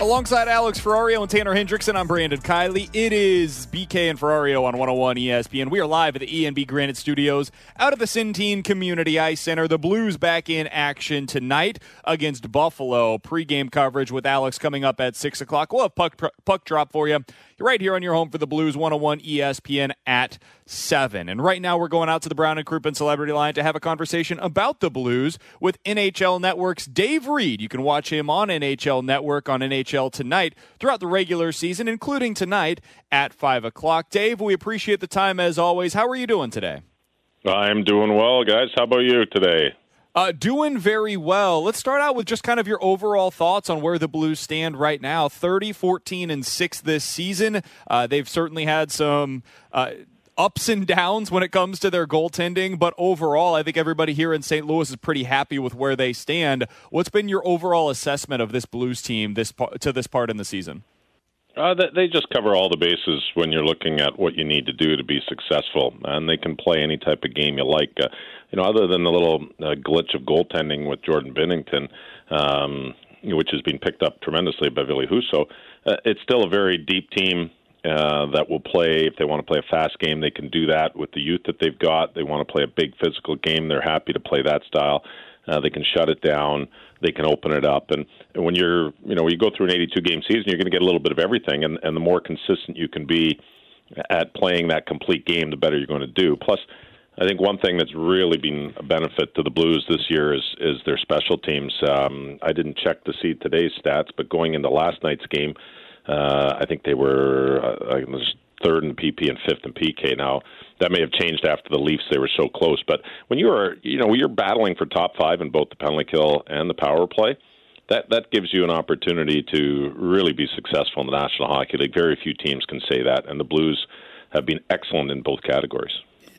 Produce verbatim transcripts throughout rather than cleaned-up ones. Alongside Alex Ferrario and Tanner Hendrickson, I'm Brandon Kylie. It is B K and Ferrario on one oh one E S P N. We are live at the E N B Granite Studios out of the Centene Community Ice Center. The Blues back in action tonight against Buffalo. Pre-game coverage with Alex coming up at six o'clock. We'll have puck, puck drop for you. You're right here on your home for the Blues, one oh one E S P N at seven. And right now we're going out to the Brown and Crouppen Celebrity Line to have a conversation about the Blues with N H L Network's Dave Reed. You can watch him on N H L Network on N H L Tonight throughout the regular season, including tonight at five o'clock. Dave, we appreciate the time as always. How are you doing today? I'm doing well, guys. How about you today? Uh, doing very well. Let's start out with just kind of your overall thoughts on where the Blues stand right now. thirty, fourteen, and six this season. Uh, they've certainly had some uh, ups and downs when it comes to their goaltending, but overall, I think everybody here in Saint Louis is pretty happy with where they stand. What's been your overall assessment of this Blues team this to this part in the season? Uh, they just cover all the bases when you're looking at what you need to do to be successful, and they can play any type of game you like. Uh, you know, other than the little uh, glitch of goaltending with Jordan Binnington, um, which has been picked up tremendously by Ville Husso, uh, it's still a very deep team uh, that will play. If they want to play a fast game, they can do that with the youth that they've got. They want to play a big physical game. They're happy to play that style. Uh, they can shut it down. They can open it up. And, and when you're, you know, when you go through an eighty-two game season, you're going to get a little bit of everything. And, and the more consistent you can be at playing that complete game, the better you're going to do. Plus, I think one thing that's really been a benefit to the Blues this year is is their special teams. Um, I didn't check to see today's stats, but going into last night's game, uh, I think they were uh, third in P P and fifth in P K. Now, that may have changed after the Leafs. They were so close. But when you are, you know, when you're battling for top five in both the penalty kill and the power play, that, that gives you an opportunity to really be successful in the National Hockey League. Very few teams can say that, and the Blues have been excellent in both categories.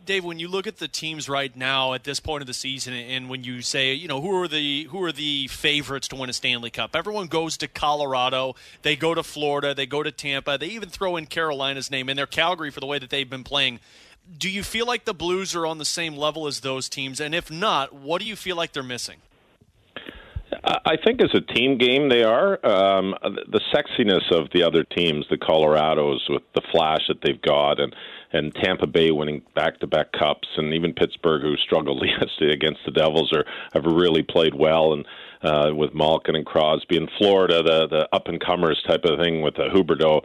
Dave, when you look at the teams right now at this point of the season, and when you say, you know, who are the who are the favorites to win a Stanley Cup? Everyone goes to Colorado, they go to Florida, they go to Tampa, they even throw in Carolina's name in there, Calgary, for the way that they've been playing. Do you feel like the Blues are on the same level as those teams? And if not, what do you feel like they're missing? I think as a team game, they are. Um, the sexiness of the other teams, the Colorados with the flash that they've got, and, and Tampa Bay winning back-to-back cups, and even Pittsburgh, who struggled yesterday against the Devils, are, have really played well, and uh, with Malkin and Crosby. In Florida, the, the up-and-comers type of thing with uh, Huberdeau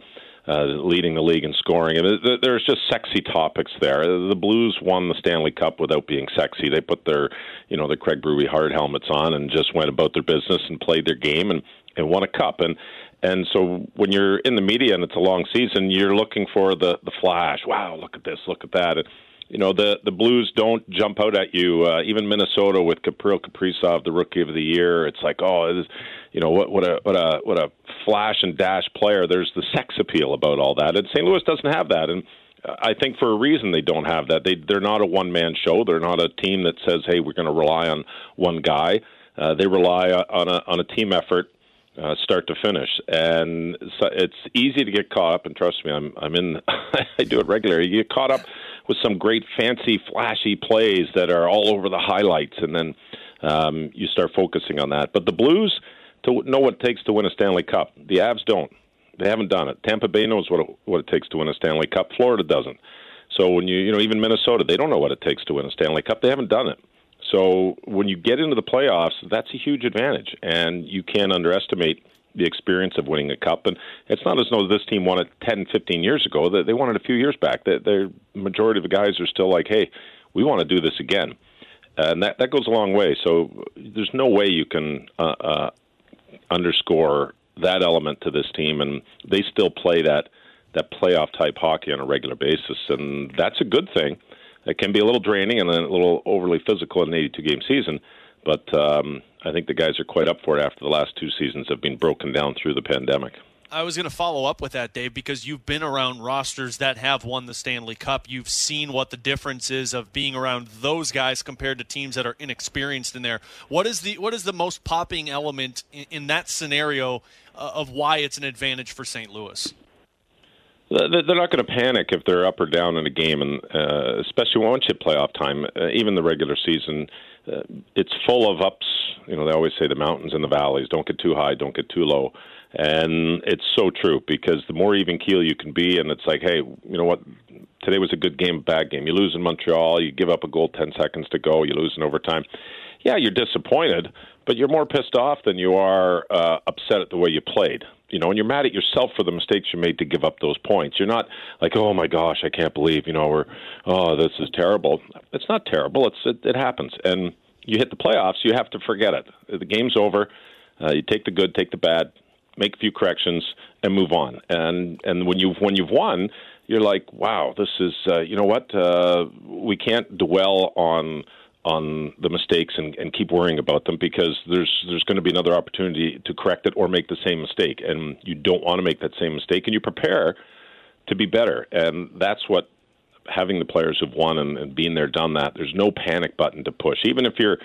uh, leading the league in scoring. And there's just sexy topics there. The Blues won the Stanley Cup without being sexy. They put their, you know, the Craig Berube hard helmets on and just went about their business and played their game and, and won a cup. And And so when you're in the media and it's a long season, you're looking for the, the flash. Wow, look at this, look at that. And, you know, the, the Blues don't jump out at you. Uh, even Minnesota with Kirill Kaprizov, the Rookie of the Year, it's like, oh, this, you know, what, what a what a what a flash and dash player. There's the sex appeal about all that. And Saint Louis doesn't have that. And I think for a reason they don't have that. They, they're not a one-man show. They're not a team that says, hey, we're going to rely on one guy. Uh, they rely on a on a team effort. Uh, start to finish, and so it's easy to get caught up. And trust me, I'm I'm in. I do it regularly. You get caught up with some great, fancy, flashy plays that are all over the highlights, and then um, you start focusing on that. But the Blues to know what it takes to win a Stanley Cup. The Avs don't. They haven't done it. Tampa Bay knows what it, what it takes to win a Stanley Cup. Florida doesn't. So when you you know even Minnesota, they don't know what it takes to win a Stanley Cup. They haven't done it. So when you get into the playoffs, that's a huge advantage, and you can't underestimate the experience of winning a cup. And it's not as though this team won it ten, fifteen years ago. They won it a few years back. The majority of the guys are still like, hey, we want to do this again. And that, that goes a long way. So there's no way you can uh, uh, underscore that element to this team. And they still play that, that playoff-type hockey on a regular basis, and that's a good thing. It can be a little draining and a little overly physical in an eighty-two game season, but um, I think the guys are quite up for it after the last two seasons have been broken down through the pandemic. I was going to follow up with that, Dave, because you've been around rosters that have won the Stanley Cup. You've seen what the difference is of being around those guys compared to teams that are inexperienced in there. What is the what is the most popping element in, in that scenario of why it's an advantage for Saint Louis? They're not going to panic if they're up or down in a game, and uh, especially once you hit playoff time, uh, even the regular season, uh, it's full of ups. You know, they always say the mountains and the valleys. Don't get too high, don't get too low. And it's so true, because the more even keel you can be, and it's like, hey, you know what, today was a good game, bad game. You lose in Montreal, you give up a goal ten seconds to go, you lose in overtime. Yeah, you're disappointed, but you're more pissed off than you are uh, upset at the way you played. You know, and you're mad at yourself for the mistakes you made to give up those points. You're not like, oh my gosh, I can't believe, you know, we're, oh, this is terrible. It's not terrible. It's it, it happens. And you hit the playoffs, you have to forget it. The game's over. Uh, you take the good, take the bad, make a few corrections, and move on. And and when you've when you've won, you're like, wow, this is, uh, you know what, uh, we can't dwell on. on the mistakes and, and keep worrying about them, because there's there's going to be another opportunity to correct it or make the same mistake, and you don't want to make that same mistake, and you prepare to be better. And that's what having the players who've won and, and being there, done that. There's no panic button to push. Even if you're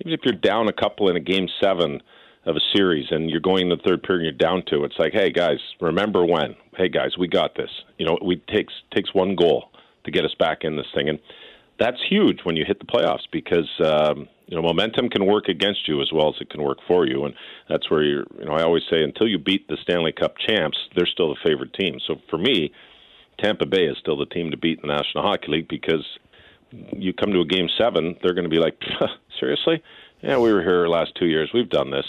even if you're down a couple in a game seven of a series and you're going in the third period and you're down two, it's like, hey guys, remember when? Hey guys, we got this. You know, it takes takes one goal to get us back in this thing. And that's huge when you hit the playoffs, because um, you know, momentum can work against you as well as it can work for you, and that's where you're, you know, I always say until you beat the Stanley Cup champs, they're still the favorite team. So for me, Tampa Bay is still the team to beat in the National Hockey League, because you come to a game seven, they're going to be like, seriously? Yeah, we were here last two years. We've done this.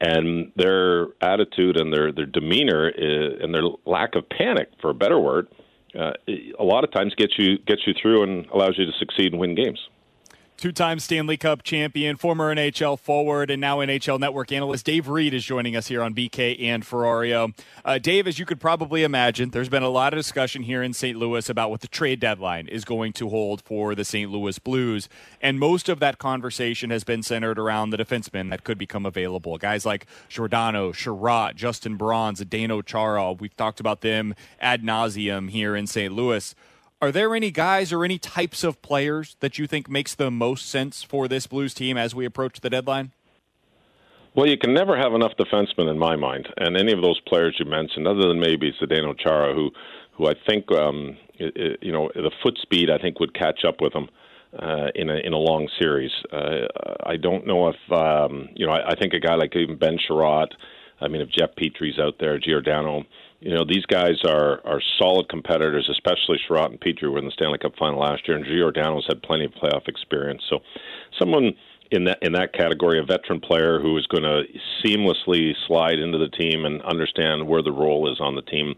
And their attitude and their, their demeanor is, and their lack of panic, for a better word, Uh, a lot of times gets you gets you through and allows you to succeed and win games. Two-time Stanley Cup champion, former N H L forward, and now N H L Network analyst Dave Reed is joining us here on B K and Ferrario. Uh, Dave, as you could probably imagine, there's been a lot of discussion here in Saint Louis about what the trade deadline is going to hold for the Saint Louis Blues, and most of that conversation has been centered around the defensemen that could become available. Guys like Giordano, Sherratt, Justin Braun, Zdeno Chara, we've talked about them ad nauseum here in Saint Louis. Are there any guys or any types of players that you think makes the most sense for this Blues team as we approach the deadline? Well, you can never have enough defensemen in my mind, and any of those players you mentioned, other than maybe Zdeno Chara, who, who I think, um, it, it, you know, the foot speed I think would catch up with him uh, in a in a long series. Uh, I don't know if um, you know. I, I think a guy like even Ben Sherratt. I mean, if Jeff Petrie's out there, Giordano. You know, these guys are, are solid competitors, especially Sherratt and Petrie were in the Stanley Cup final last year, and Giordano's had plenty of playoff experience. So someone in that in that category, a veteran player who is going to seamlessly slide into the team and understand where the role is on the team.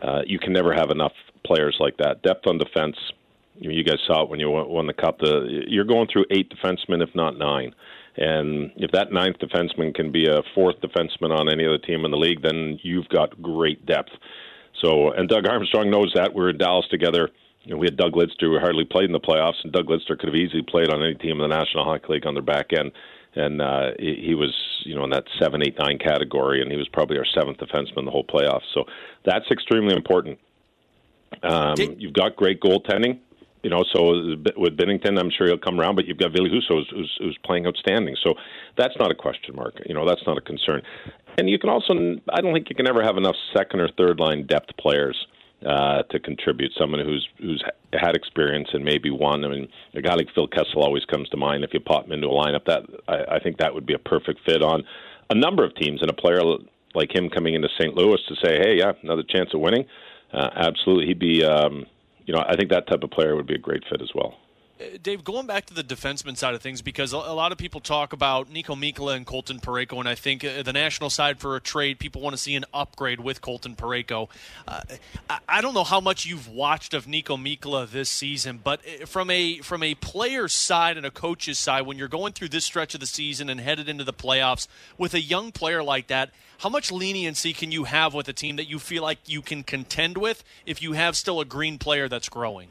Uh, you can never have enough players like that. Depth on defense, you know, you guys saw it when you won the Cup. The, you're going through eight defensemen, if not nine. And if that ninth defenseman can be a fourth defenseman on any other team in the league, then you've got great depth. So, and Doug Armstrong knows that. We were in Dallas together. You know, we had Doug Lidster, who hardly played in the playoffs, and Doug Lidster could have easily played on any team in the National Hockey League on their back end. And uh, he was, you know, in that seven, eight, nine category, and he was probably our seventh defenseman the whole playoffs. So that's extremely important. Um, you've got great goaltending. You know, so with Binnington, I'm sure he'll come around, but you've got Ville Husso who's, who's, who's playing outstanding. So that's not a question mark. You know, that's not a concern. And you can also, I don't think you can ever have enough second or third line depth players uh, to contribute. Someone who's who's had experience and maybe won. I mean, a guy like Phil Kessel always comes to mind. If you pop him into a lineup, that I, I think that would be a perfect fit on a number of teams. And a player like him coming into Saint Louis to say, hey, yeah, another chance of winning. Uh, absolutely. He'd be... Um, You know, I think that type of player would be a great fit as well. Dave, going back to the defenseman side of things, because a lot of people talk about Nico Mikkola and Colton Parayko, and I think the national side for a trade, people want to see an upgrade with Colton Parayko. Uh, I don't know how much you've watched of Nico Mikkola this season, but from a from a player's side and a coach's side, when you're going through this stretch of the season and headed into the playoffs with a young player like that, how much leniency can you have with a team that you feel like you can contend with if you have still a green player that's growing?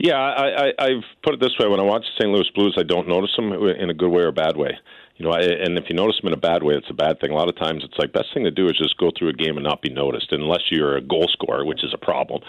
Yeah, I, I, I've put it this way. When I watch the Saint Louis Blues, I don't notice them in a good way or a bad way. You know, I, and if you notice them in a bad way, it's a bad thing. A lot of times it's like, best thing to do is just go through a game and not be noticed, unless you're a goal scorer, which is a problem.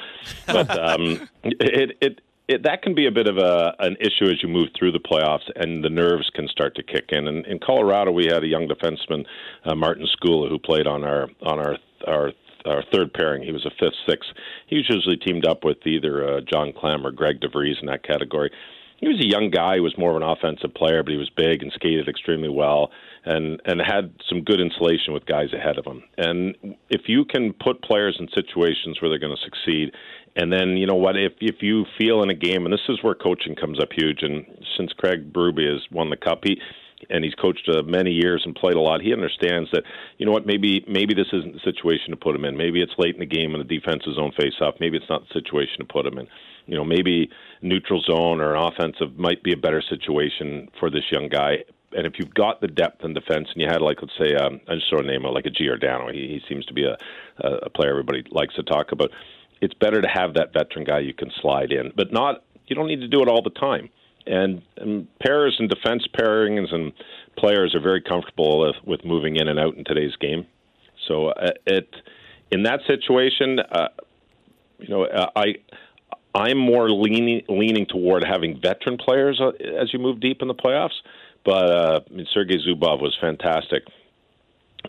But um, it, it, it that can be a bit of a an issue as you move through the playoffs, and the nerves can start to kick in. And in Colorado, we had a young defenseman, uh, Martin Skula, who played on our on our our. Our third pairing. He was a fifth, sixth. He was usually teamed up with either uh, John Clem or Greg DeVries in that category. He was a young guy. He was more of an offensive player, but he was big and skated extremely well and, and had some good insulation with guys ahead of him. And if you can put players in situations where they're going to succeed, and then, you know what, if if you feel in a game, and this is where coaching comes up huge, and since Craig Berube has won the Cup, he and he's coached uh, many years and played a lot, he understands that, you know what, maybe maybe this isn't the situation to put him in. Maybe it's late in the game and the defense is on face-off. Maybe it's not the situation to put him in. You know, maybe neutral zone or an offensive might be a better situation for this young guy. And if you've got the depth in defense and you had, like, let's say, um, I just saw a name, like a Giordano. He, he seems to be a, a player everybody likes to talk about. It's better to have that veteran guy you can slide in. But not you don't need to do it all the time. And, and pairs and defense pairings and players are very comfortable with, with moving in and out in today's game. So uh, it in that situation, uh, you know, uh, I I'm more leaning leaning toward having veteran players uh, as you move deep in the playoffs. But uh, I mean, Sergei Zubov was fantastic.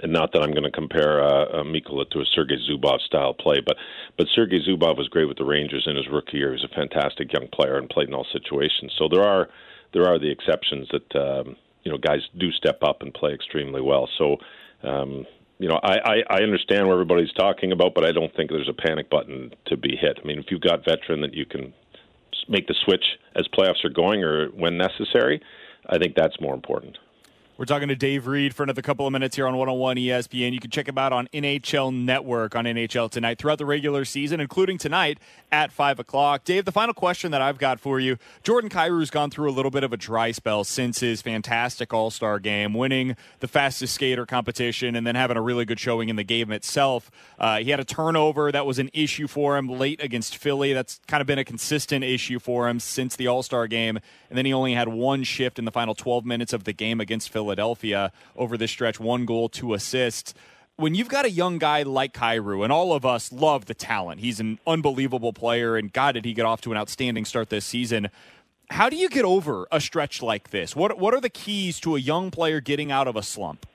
And not that I'm going to compare uh, uh, Mikkola to a Sergei Zubov style play, but but Sergei Zubov was great with the Rangers in his rookie year. He was a fantastic young player and played in all situations. So there are there are the exceptions that um, you know guys do step up and play extremely well. So um, you know I, I, I understand what everybody's talking about, but I don't think there's a panic button to be hit. I mean, if you've got veteran that you can make the switch as playoffs are going or when necessary, I think that's more important. We're talking to Dave Reed for another couple of minutes here on one oh one E S P N. You can check him out on N H L Network on N H L Tonight throughout the regular season, including tonight at five o'clock. Dave, the final question that I've got for you, Jordan Kyrou's gone through a little bit of a dry spell since his fantastic All-Star game, winning the fastest skater competition and then having a really good showing in the game itself. Uh, he had a turnover that was an issue for him late against Philly. That's kind of been a consistent issue for him since the All-Star game. And then he only had one shift in the final twelve minutes of the game against Philly. Philadelphia over this stretch, one goal, two assists. When you've got a young guy like Kyrou, and all of us love the talent, he's an unbelievable player, and God, did he get off to an outstanding start this season. How do you get over a stretch like this? What what are the keys to a young player getting out of a slump?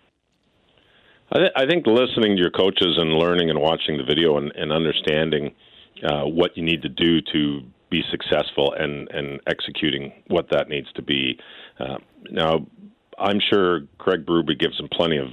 I, th- I think listening to your coaches and learning and watching the video and, and understanding uh, what you need to do to be successful and, and executing what that needs to be. Uh, now, I'm sure Craig Berube gives him plenty of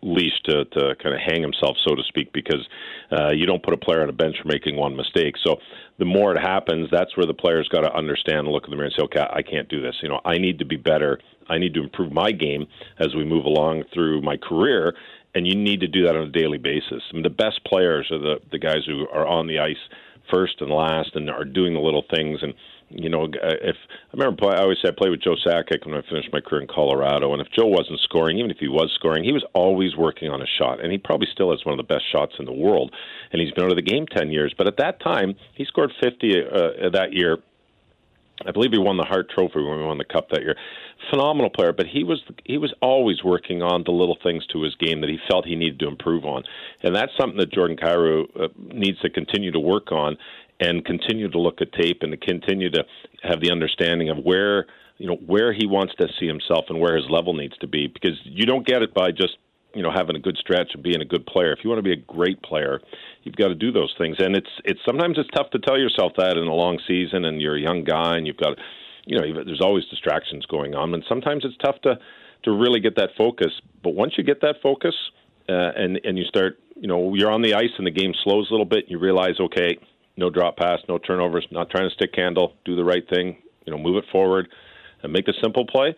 leash to, to kind of hang himself, so to speak, because uh, you don't put a player on a bench for making one mistake. So the more it happens, that's where the player's got to understand, look in the mirror and say, okay, I can't do this. You know, I need to be better. I need to improve my game as we move along through my career, and you need to do that on a daily basis. I mean, the best players are the, the guys who are on the ice first and last and are doing the little things. And you know, if I remember, I always say I played with Joe Sakic when I finished my career in Colorado, and if Joe wasn't scoring, even if he was scoring, he was always working on a shot, and he probably still has one of the best shots in the world, and he's been out of the game ten years. But at that time, he scored fifty uh, that year. I believe he won the Hart Trophy when we won the Cup that year. Phenomenal player, but he was he was always working on the little things to his game that he felt he needed to improve on, and that's something that Jordan Kyrou uh, needs to continue to work on, and continue to look at tape and to continue to have the understanding of where you know where he wants to see himself and where his level needs to be, because you don't get it by just you know having a good stretch and being a good player. If you want to be a great player, you've got to do those things, and it's it's sometimes it's tough to tell yourself that in a long season, and you're a young guy, and you've got you know there's always distractions going on, and sometimes it's tough to to really get that focus. But once you get that focus uh, and and you start you know you're on the ice and the game slows a little bit, and you realize, okay, no drop pass, no turnovers, not trying to stick handle, do the right thing, you know, move it forward and make a simple play,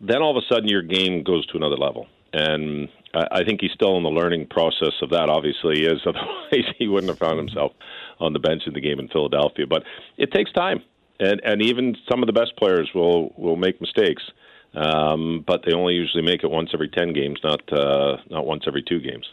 then all of a sudden your game goes to another level. And I think he's still in the learning process of that, obviously, he is. Otherwise, he wouldn't have found himself on the bench in the game in Philadelphia. But it takes time. And and even some of the best players will, will make mistakes. Um, but they only usually make it once every ten games, not uh, not once every two games.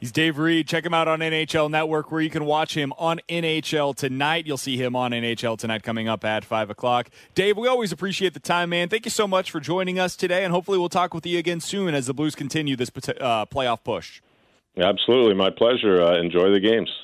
He's Dave Reed. Check him out on N H L Network, where you can watch him on N H L Tonight. You'll see him on N H L Tonight coming up at five o'clock. Dave, we always appreciate the time, man. Thank you so much for joining us today, and hopefully we'll talk with you again soon as the Blues continue this uh, playoff push. Absolutely. My pleasure. Uh, enjoy the games.